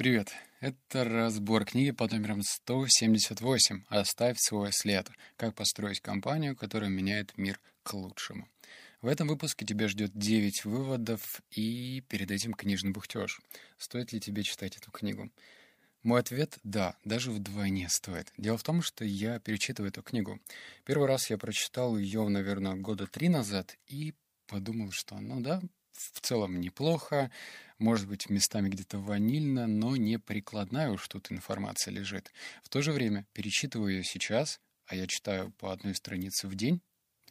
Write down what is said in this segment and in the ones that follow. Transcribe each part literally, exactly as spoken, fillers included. Привет! Это разбор книги под номером сто семьдесят восемь «Оставь свой след. Как построить компанию, которая меняет мир к лучшему». В этом выпуске тебя ждет девять выводов и перед этим книжный бухтеж. Стоит ли тебе читать эту книгу? Мой ответ — да, даже вдвойне стоит. Дело в том, что я перечитываю эту книгу. Первый раз я прочитал ее, наверное, года три назад и подумал, что ну да, в целом неплохо, может быть, местами где-то ванильно, но не прикладная уж тут информация лежит. В то же время перечитываю ее сейчас, а я читаю по одной странице в день,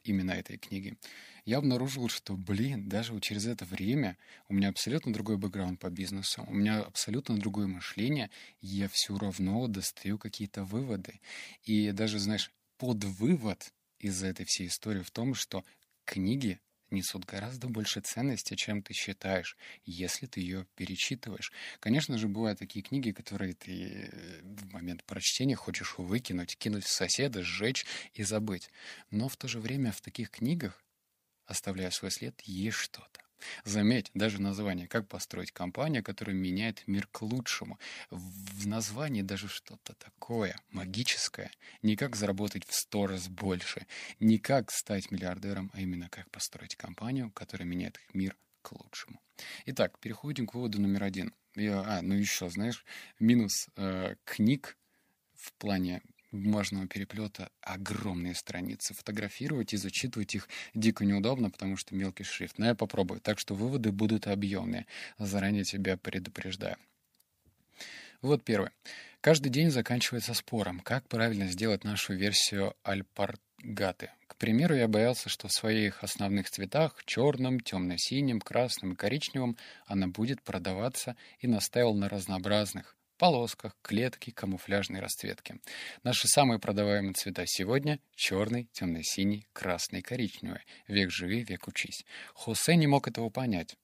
именно этой книги, я обнаружил, что, блин, даже через это время у меня абсолютно другой бэкграунд по бизнесу, у меня абсолютно другое мышление, и я все равно достаю какие-то выводы. И даже, знаешь, подвывод из этой всей истории в том, что книги несут гораздо больше ценности, чем ты считаешь, если ты ее перечитываешь. Конечно же, бывают такие книги, которые ты в момент прочтения хочешь выкинуть, кинуть в соседа, сжечь и забыть. Но в то же время в таких книгах, оставляя свой след, есть что-то. Заметь, даже название «Как построить компанию, которая меняет мир к лучшему». В названии даже что-то такое магическое. Не как заработать в сто раз больше, не как стать миллиардером, а именно как построить компанию, которая меняет мир к лучшему. Итак, переходим к выводу номер один. Я, а, ну еще, знаешь, минус э, книг в плане бумажного переплета огромные страницы. Фотографировать и зачитывать их дико неудобно, потому что мелкий шрифт. Но я попробую. Так что выводы будут объемные. Заранее тебя предупреждаю. Вот первое. Каждый день заканчивается спором, как правильно сделать нашу версию альпаргаты. К примеру, я боялся, что в своих основных цветах, черном, темно-синем, красном и коричневом, она будет продаваться, и настаивал на разнообразных полосках, клетки, камуфляжной расцветки. Наши самые продаваемые цвета сегодня — черный, темно-синий, красный, коричневый. Век живи, век учись. Хосе не мог этого понять,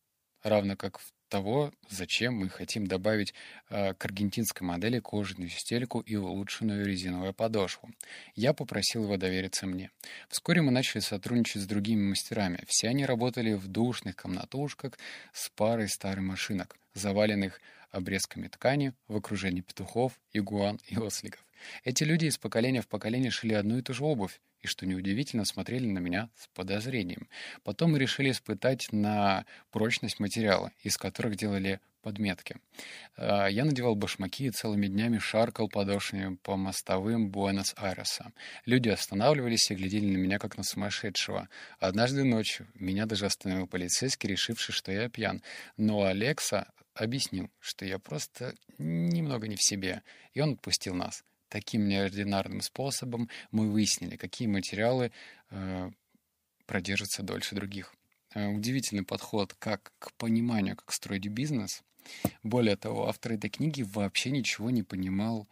равно как в того, зачем мы хотим добавить э, к аргентинской модели кожаную стельку и улучшенную резиновую подошву. Я попросил его довериться мне. Вскоре мы начали сотрудничать с другими мастерами. Все они работали в душных комнатушках с парой старых машинок, заваленных обрезками ткани в окружении петухов, игуан и осликов. Эти люди из поколения в поколение шили одну и ту же обувь, и, что неудивительно, смотрели на меня с подозрением. Потом мы решили испытать на прочность материала, из которых делали подметки. Я надевал башмаки и целыми днями шаркал подошвами по мостовым Буэнос-Айреса. Люди останавливались и глядели на меня, как на сумасшедшего. Однажды ночью меня даже остановил полицейский, решивший, что я пьян. Но Алекса объяснил, что я просто немного не в себе, и он отпустил нас. Таким неординарным способом мы выяснили, какие материалы э, продержатся дольше других. Э, удивительный подход как к пониманию, как строить бизнес. Более того, автор этой книги вообще ничего не понимал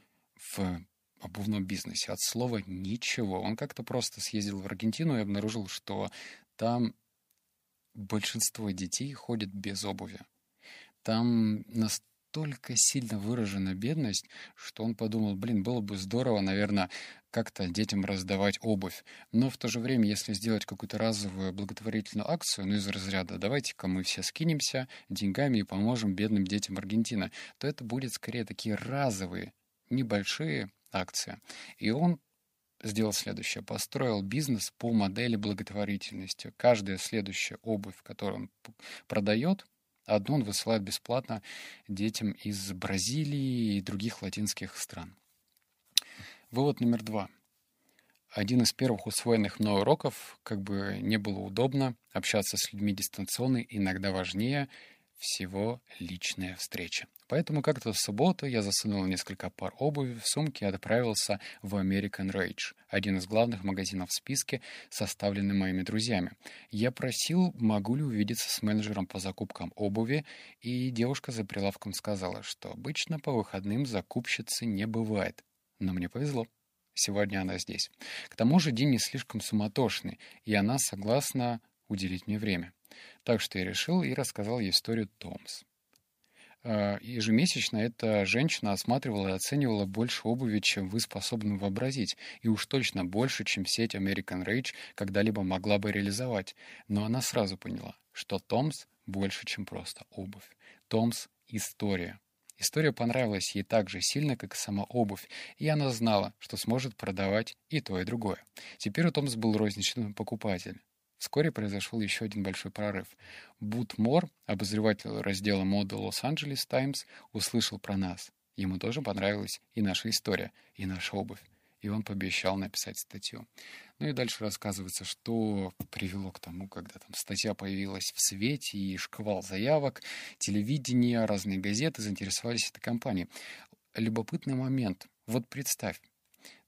в обувном бизнесе. От слова «ничего». Он как-то просто съездил в Аргентину и обнаружил, что там большинство детей ходят без обуви. Там настолько... Только сильно выражена бедность, что он подумал, блин, было бы здорово, наверное, как-то детям раздавать обувь. Но в то же время, если сделать какую-то разовую благотворительную акцию, ну, из разряда «давайте-ка мы все скинемся деньгами и поможем бедным детям Аргентины», то это будет скорее такие разовые, небольшие акции. И он сделал следующее. Построил бизнес по модели благотворительности. Каждая следующая обувь, которую он продает, одну он высылает бесплатно детям из Бразилии и других латинских стран. Вывод номер два. Один из первых усвоенных мной уроков, как бы не было удобно, общаться с людьми дистанционно иногда важнее всего личная встреча. Поэтому как-то в субботу я засунул несколько пар обуви в сумки и отправился в American Rage, один из главных магазинов в списке, составленный моими друзьями. Я просил, могу ли увидеться с менеджером по закупкам обуви, и девушка за прилавком сказала, что обычно по выходным закупщицы не бывает. Но мне повезло. Сегодня она здесь. К тому же день не слишком суматошный, и она согласна уделить мне время. Так что я решил и рассказал ей историю Томс. Ежемесячно эта женщина осматривала и оценивала больше обуви, чем вы способны вообразить, и уж точно больше, чем сеть American Rage когда-либо могла бы реализовать. Но она сразу поняла, что Томс больше, чем просто обувь. Томс — история. История понравилась ей так же сильно, как и сама обувь, и она знала, что сможет продавать и то, и другое. Теперь у Томс был розничный покупатель. Вскоре произошел еще один большой прорыв. Бут Мор, обозреватель раздела моды Лос-Анджелес Таймс, услышал про нас. Ему тоже понравилась и наша история, и наша обувь. И он пообещал написать статью. Ну и дальше рассказывается, что привело к тому, когда там статья появилась в свете, и шквал заявок, телевидение, разные газеты заинтересовались этой компанией. Любопытный момент. Вот представь,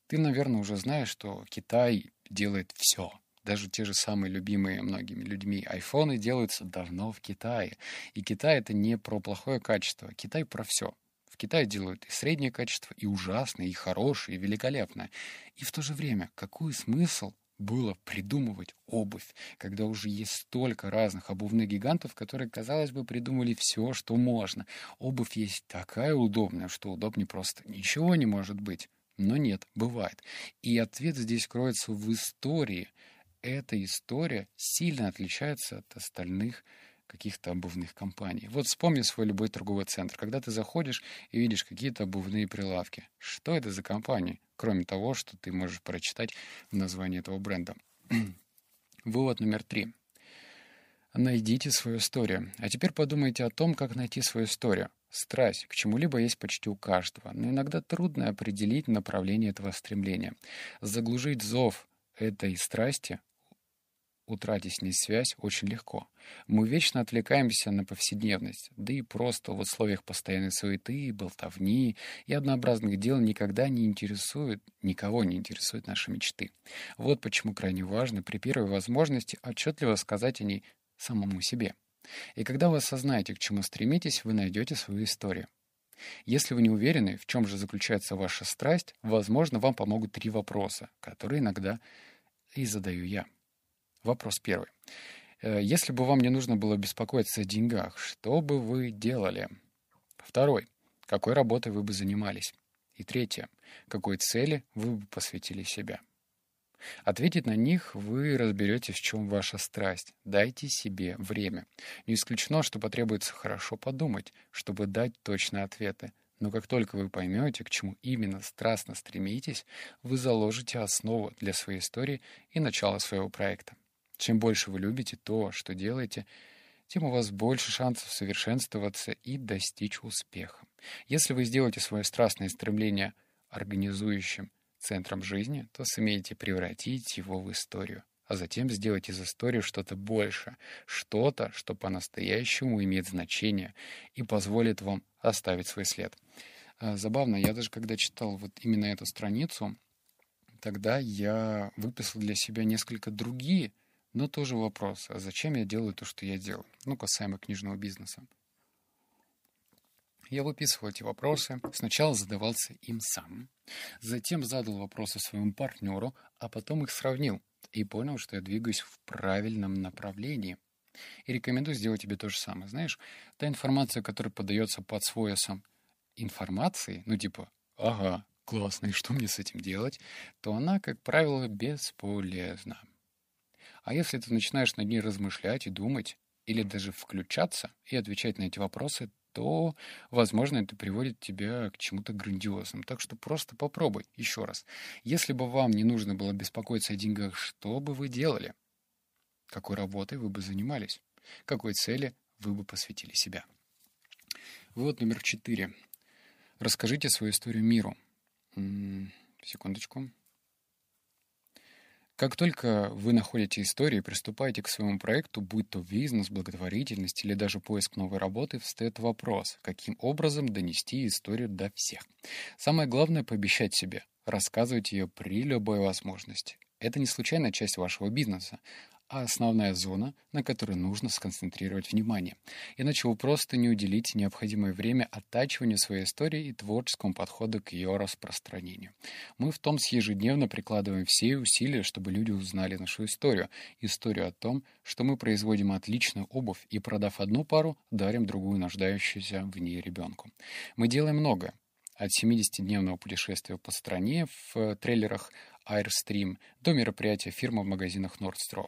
ты, наверное, уже знаешь, что Китай делает все. Даже те же самые любимые многими людьми айфоны делаются давно в Китае. И Китай — это не про плохое качество. Китай — про все. В Китае делают и среднее качество, и ужасное, и хорошее, и великолепное. И в то же время, какой смысл было придумывать обувь, когда уже есть столько разных обувных гигантов, которые, казалось бы, придумали все, что можно. Обувь есть такая удобная, что удобнее просто ничего не может быть. Но нет, бывает. И ответ здесь кроется в истории. Эта история сильно отличается от остальных каких-то обувных компаний. Вот вспомни свой любой торговый центр. Когда ты заходишь и видишь какие-то обувные прилавки, что это за компания, кроме того, что ты можешь прочитать название этого бренда? Вывод номер три. Найдите свою историю. А теперь подумайте о том, как найти свою историю. Страсть к чему-либо есть почти у каждого, но иногда трудно определить направление этого стремления. Заглушить зов этой страсти, утратить с ней связь очень легко. Мы вечно отвлекаемся на повседневность, да и просто в условиях постоянной суеты, болтовни и однообразных дел никогда не интересует, никого не интересуют наши мечты. Вот почему крайне важно при первой возможности отчетливо сказать о ней самому себе. И когда вы осознаете, к чему стремитесь, вы найдете свою историю. Если вы не уверены, в чем же заключается ваша страсть, возможно, вам помогут три вопроса, которые иногда и задаю я. Вопрос первый. Если бы вам не нужно было беспокоиться о деньгах, что бы вы делали? Второй. Какой работой вы бы занимались? И третье. Какой цели вы бы посвятили себя? Ответить на них вы разберете, в чем ваша страсть. Дайте себе время. Не исключено, что потребуется хорошо подумать, чтобы дать точные ответы. Но как только вы поймете, к чему именно страстно стремитесь, вы заложите основу для своей истории и начала своего проекта. Чем больше вы любите то, что делаете, тем у вас больше шансов совершенствоваться и достичь успеха. Если вы сделаете свое страстное стремление организующим центром жизни, то сумеете превратить его в историю, а затем сделать из истории что-то большее, что-то, что по-настоящему имеет значение и позволит вам оставить свой след. Забавно, я даже когда читал вот именно эту страницу, тогда я выписал для себя несколько другие, но тоже вопрос, а зачем я делаю то, что я делаю? Ну, касаемо книжного бизнеса. Я выписывал эти вопросы, сначала задавался им сам, затем задал вопросы своему партнеру, а потом их сравнил и понял, что я двигаюсь в правильном направлении. И рекомендую сделать тебе то же самое. Знаешь, та информация, которая подается под свойством информации, ну типа «ага, классно, и что мне с этим делать?», то она, как правило, бесполезна. А если ты начинаешь над ней размышлять и думать, или даже включаться и отвечать на эти вопросы, то, возможно, это приводит тебя к чему-то грандиозному. Так что просто попробуй еще раз. Если бы вам не нужно было беспокоиться о деньгах, что бы вы делали? Какой работой вы бы занимались? Какой цели вы бы посвятили себя? Вывод номер четыре. Расскажите свою историю миру. М-м, секундочку. Как только вы находите историю и приступаете к своему проекту, будь то бизнес, благотворительность или даже поиск новой работы, встает вопрос, каким образом донести историю до всех. Самое главное — пообещать себе, рассказывать ее при любой возможности. Это не случайная часть вашего бизнеса, а основная зона, на которой нужно сконцентрировать внимание. Иначе вы просто не уделите необходимое время оттачиванию своей истории и творческому подходу к ее распространению. Мы в Томс ежедневно прикладываем все усилия, чтобы люди узнали нашу историю. Историю о том, что мы производим отличную обувь и, продав одну пару, дарим другую нуждающуюся в ней ребенку. Мы делаем многое. От семидесятидневного путешествия по стране в трейлерах «Айрстрим» до мероприятия фирмы в магазинах «Нордстром».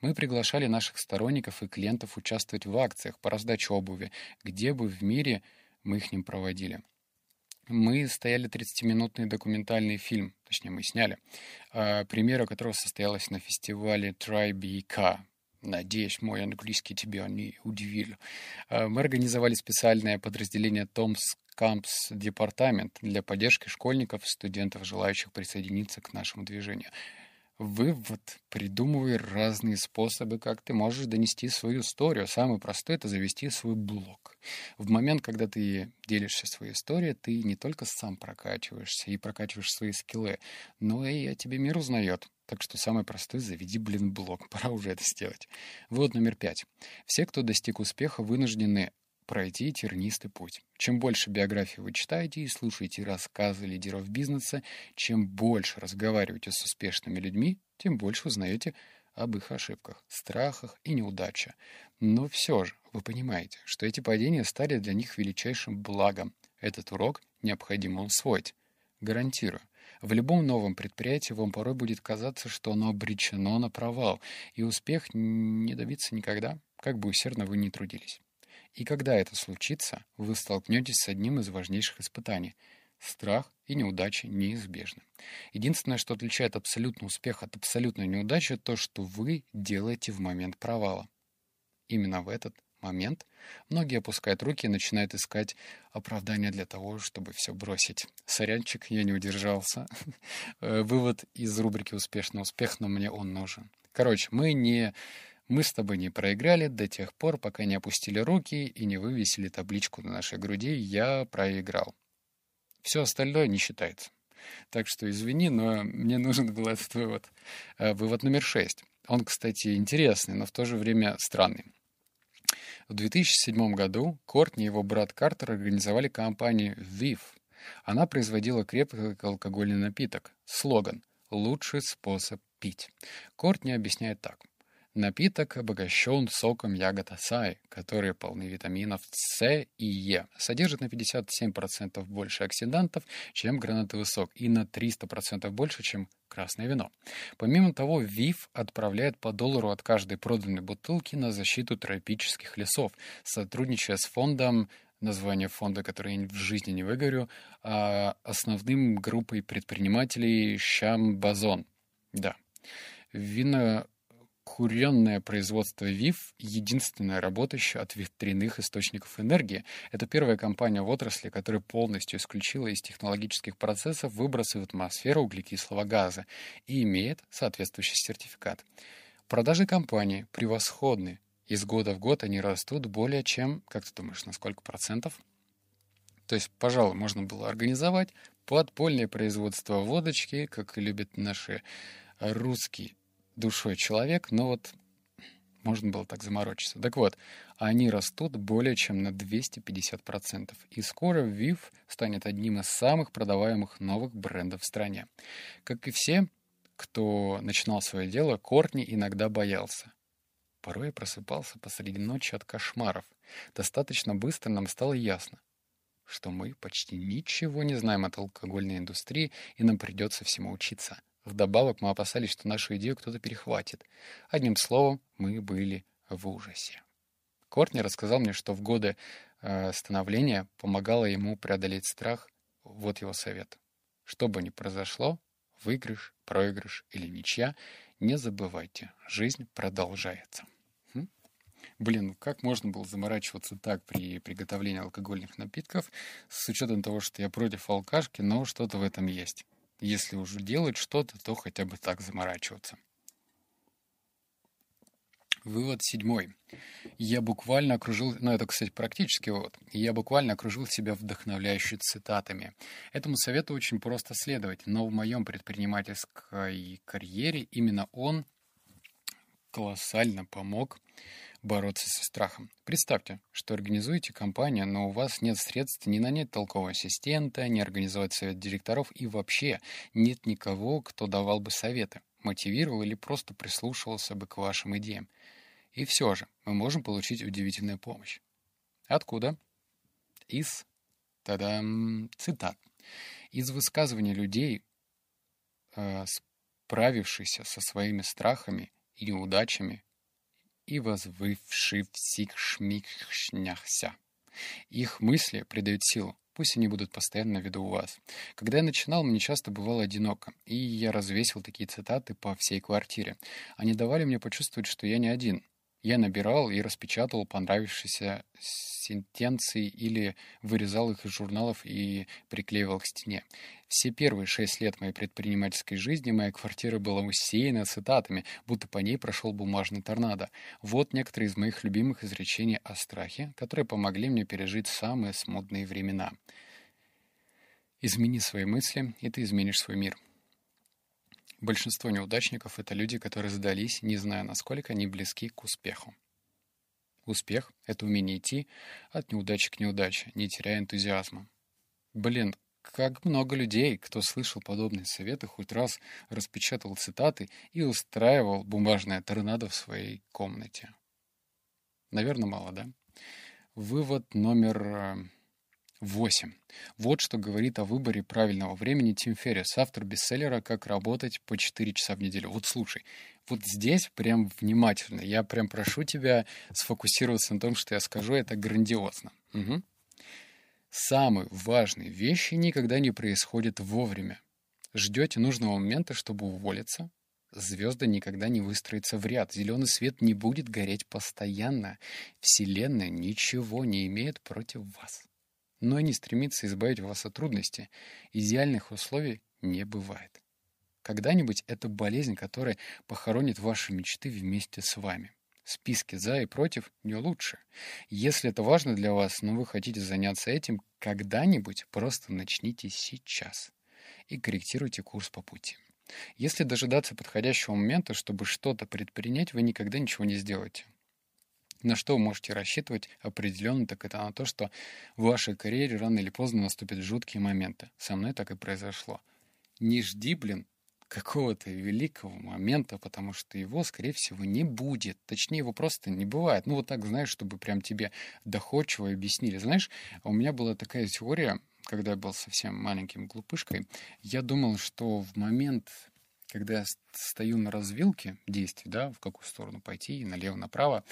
Мы приглашали наших сторонников и клиентов участвовать в акциях по раздаче обуви, где бы в мире мы их не проводили. Мы стояли тридцатиминутный документальный фильм, точнее, мы сняли, премьера которого состоялась на фестивале Tribeca. Надеюсь, мой английский тебя не удивил. Мы организовали специальное подразделение Томс Кампс Департамент для поддержки школьников и студентов, желающих присоединиться к нашему движению. Вывод: придумывай разные способы, как ты можешь донести свою историю. Самый простой — это завести свой блог. В момент, когда ты делишься своей историей, ты не только сам прокачиваешься и прокачиваешь свои скиллы, но и о тебе мир узнает. Так что самый простой — заведи, блин, блог. Пора уже это сделать. Вывод номер пять. Все, кто достиг успеха, вынуждены пройти тернистый путь. Чем больше биографии вы читаете и слушаете рассказы лидеров бизнеса, чем больше разговариваете с успешными людьми, тем больше узнаете об их ошибках, страхах и неудачах. Но все же вы понимаете, что эти падения стали для них величайшим благом. Этот урок необходимо усвоить. Гарантирую, в любом новом предприятии вам порой будет казаться, что оно обречено на провал, и успех не добиться никогда, как бы усердно вы ни трудились. И когда это случится, вы столкнетесь с одним из важнейших испытаний. Страх и неудачи неизбежны. Единственное, что отличает абсолютный успех от абсолютной неудачи, то, что вы делаете в момент провала. Именно в этот момент многие опускают руки и начинают искать оправдания для того, чтобы все бросить. Сорянчик, я не удержался. Вывод из рубрики «Успешный успех», но мне он нужен. Короче, мы не... Мы с тобой не проиграли до тех пор, пока не опустили руки и не вывесили табличку на нашей груди «Я проиграл». Все остальное не считается. Так что извини, но мне нужен был этот вывод. Вывод номер шесть. Он, кстати, интересный, но в то же время странный. В две тысячи седьмом году Кортни и его брат Картер организовали компанию ВИФ. Она производила крепкий алкогольный напиток. Слоган «Лучший способ пить». Кортни объясняет так. Напиток обогащен соком ягод асаи, которые полны витаминов С и Е, содержит на пятьдесят семь процентов больше оксидантов, чем гранатовый сок, и на триста процентов больше, чем красное вино. Помимо того, ВИФ отправляет по доллару от каждой проданной бутылки на защиту тропических лесов, сотрудничая с фондом, название фонда, которое я в жизни не выговорю, основным группой предпринимателей Шамбазон. Да, вино... Куренное производство ВИФ — единственное работающее от ветряных источников энергии. Это первая компания в отрасли, которая полностью исключила из технологических процессов выбросы в атмосферу углекислого газа и имеет соответствующий сертификат. Продажи компании превосходны. Из года в год они растут более чем, как ты думаешь, на сколько процентов? То есть, пожалуй, можно было организовать подпольное производство водочки, как и любят наши русские душой человек, но вот можно было так заморочиться. Так вот, они растут более чем на двести пятьдесят процентов, и скоро ВИФ станет одним из самых продаваемых новых брендов в стране. Как и все, кто начинал свое дело, Кортни иногда боялся. Порой я просыпался посреди ночи от кошмаров. Достаточно быстро нам стало ясно, что мы почти ничего не знаем от алкогольной индустрии, и нам придется всему учиться. Вдобавок мы опасались, что нашу идею кто-то перехватит. Одним словом, мы были в ужасе. Кортни рассказал мне, что в годы э, становления помогало ему преодолеть страх. Вот его совет. Что бы ни произошло, выигрыш, проигрыш или ничья, не забывайте, жизнь продолжается. Хм? Блин, как можно было заморачиваться так при приготовлении алкогольных напитков, с учетом того, что я против алкашки, но что-то в этом есть. Если уже делать что-то, то хотя бы так заморачиваться. Вывод седьмой. Я буквально окружил... Ну, это, кстати, практический вывод. Я буквально окружил себя вдохновляющими цитатами. Этому совету очень просто следовать, но в моем предпринимательской карьере именно он колоссально помог бороться со страхом. Представьте, что организуете компанию, но у вас нет средств ни нанять толкового ассистента, ни организовать совет директоров, и вообще нет никого, кто давал бы советы, мотивировал или просто прислушивался бы к вашим идеям. И все же мы можем получить удивительную помощь. Откуда? Из, та-дам, цитат. Из высказываний людей, э, справившихся со своими страхами и неудачами, и возвывший в сикшмикшняхся. Их мысли придают силу. Пусть они будут постоянно на виду у вас. Когда я начинал, мне часто бывало одиноко, и я развесил такие цитаты по всей квартире. Они давали мне почувствовать, что я не один. Я набирал и распечатывал понравившиеся сентенции или вырезал их из журналов и приклеивал к стене. Все первые шесть лет моей предпринимательской жизни моя квартира была усеяна цитатами, будто по ней прошел бумажный торнадо. Вот некоторые из моих любимых изречений о страхе, которые помогли мне пережить самые смутные времена. «Измени свои мысли, и ты изменишь свой мир». Большинство неудачников — это люди, которые сдались, не зная, насколько они близки к успеху. Успех — это умение идти от неудачи к неудаче, не теряя энтузиазма. Блин, как много людей, кто слышал подобные советы, хоть раз распечатывал цитаты и устраивал бумажное торнадо в своей комнате. Наверное, мало, да? Вывод номер... восемь. Вот что говорит о выборе правильного времени Тим Феррис, автор бестселлера «Как работать по четыре часа в неделю». Вот слушай, вот здесь прям внимательно. Я прям прошу тебя сфокусироваться на том, что я скажу, это грандиозно. Угу. Самые важные вещи никогда не происходят вовремя. Ждете нужного момента, чтобы уволиться. Звезды никогда не выстроятся в ряд. Зеленый свет не будет гореть постоянно. Вселенная ничего не имеет против вас, но и не стремится избавить вас от трудностей. Идеальных условий не бывает. Когда-нибудь это болезнь, которая похоронит ваши мечты вместе с вами. Списки «за» и «против» не лучше. Если это важно для вас, но вы хотите заняться этим, когда-нибудь просто начните сейчас и корректируйте курс по пути. Если дожидаться подходящего момента, чтобы что-то предпринять, вы никогда ничего не сделаете. На что вы можете рассчитывать определенно, так это на то, что в вашей карьере рано или поздно наступят жуткие моменты. Со мной так и произошло. Не жди, блин, какого-то великого момента, потому что его, скорее всего, не будет. Точнее, его просто не бывает. Ну, вот так, знаешь, чтобы прям тебе доходчиво объяснили. Знаешь, у меня была такая теория, когда я был совсем маленьким глупышкой. Я думал, что в момент... Когда я стою на развилке действий, да, в какую сторону пойти, налево, направо,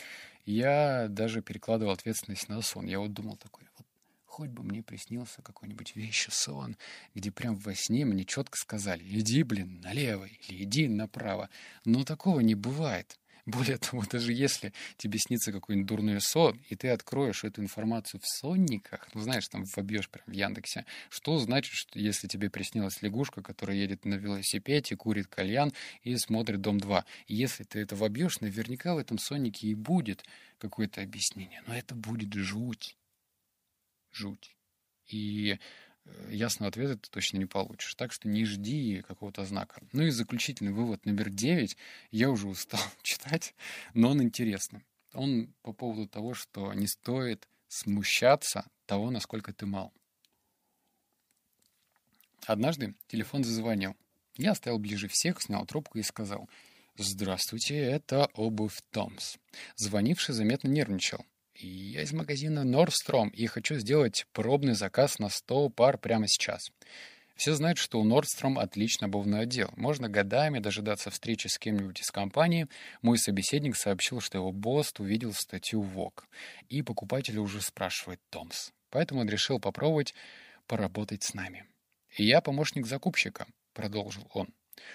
я даже перекладывал ответственность на сон. Я вот думал такой, вот, хоть бы мне приснился какой-нибудь вещий сон, где прям во сне мне четко сказали, иди, блин, налево или иди направо. Но такого не бывает. Более того, даже если тебе снится какой-нибудь дурной сон, и ты откроешь эту информацию в сонниках, ну, знаешь, там вобьешь прям в Яндексе, что значит, что если тебе приснилась лягушка, которая едет на велосипеде, курит кальян и смотрит «Дом-два». Если ты это вобьешь, наверняка в этом соннике и будет какое-то объяснение. Но это будет жуть. Жуть. И... ясного ответа ты точно не получишь. Так что не жди какого-то знака. Ну и заключительный вывод номер девять. Я уже устал читать, но он интересный. Он по поводу того, что не стоит смущаться того, насколько ты мал. Однажды телефон зазвонил. Я стоял ближе всех, снял трубку и сказал: «Здравствуйте, это обувь Томс». Звонивший заметно нервничал. Я из магазина Nordstrom и хочу сделать пробный заказ на сто пар прямо сейчас. Все знают, что у Nordstrom отличный обувной отдел. Можно годами дожидаться встречи с кем-нибудь из компании. Мой собеседник сообщил, что его босс увидел статью Vogue, и покупатель уже спрашивает Toms. Поэтому он решил попробовать поработать с нами. И я помощник закупщика, продолжил он.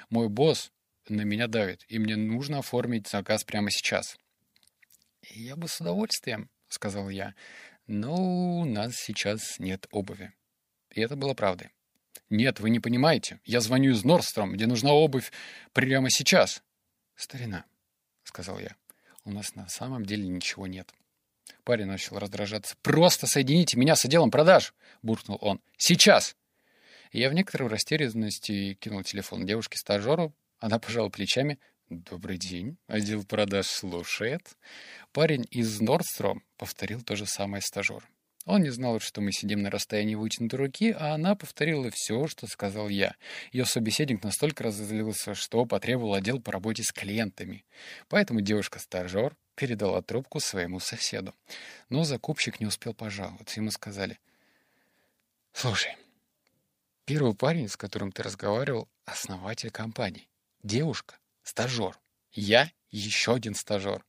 Мой босс на меня давит, и мне нужно оформить заказ прямо сейчас. «Я бы с удовольствием», — сказал я, — «но у нас сейчас нет обуви». И это было правдой. «Нет, вы не понимаете. Я звоню из Nordstrom, где нужна обувь прямо сейчас». «Старина», — сказал я, — «у нас на самом деле ничего нет». Парень начал раздражаться. «Просто соедините меня с отделом продаж!» — буркнул он. «Сейчас!» И я в некоторой растерянности кинул телефон девушке-стажеру. Она пожала плечами. «Добрый день. Отдел продаж слушает». Парень из Nordstrom повторил то же самое стажер. Он не знал, что мы сидим на расстоянии вытянутой руки, а она повторила все, что сказал я. Ее собеседник настолько разозлился, что потребовал отдел по работе с клиентами. Поэтому девушка-стажер передала трубку своему соседу. Но закупщик не успел пожаловаться. Ему сказали: «Слушай, первый парень, с которым ты разговаривал, основатель компании. Девушка — стажер. Я еще один стажер».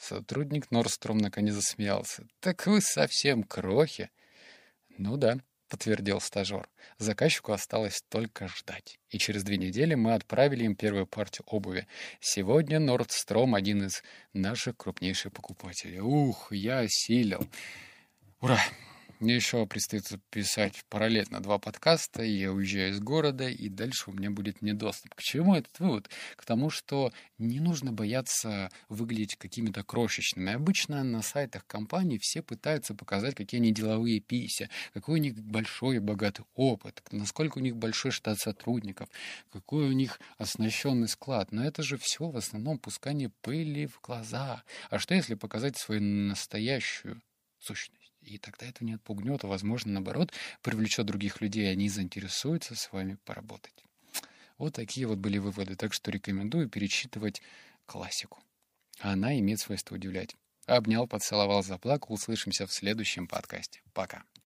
Сотрудник Нордстром наконец засмеялся. «Так вы совсем крохи!» «Ну да», — подтвердил стажер. «Заказчику осталось только ждать. И через две недели мы отправили им первую партию обуви. Сегодня Нордстром — один из наших крупнейших покупателей. Ух, я осилил! Ура!» Мне еще предстоит записать параллельно два подкаста, я уезжаю из города, и дальше у меня будет недоступ. К чему этот вывод? К тому, что не нужно бояться выглядеть какими-то крошечными. Обычно на сайтах компаний все пытаются показать, какие они деловые пися, какой у них большой и богатый опыт, насколько у них большой штат сотрудников, какой у них оснащенный склад. Но это же все в основном пускание пыли в глаза. А что, если показать свою настоящую сущность? И тогда это не отпугнет, а, возможно, наоборот, привлечет других людей, они заинтересуются с вами поработать. Вот такие вот были выводы. Так что рекомендую перечитывать классику. Она имеет свойство удивлять. Обнял, поцеловал, заплакал. Услышимся в следующем подкасте. Пока.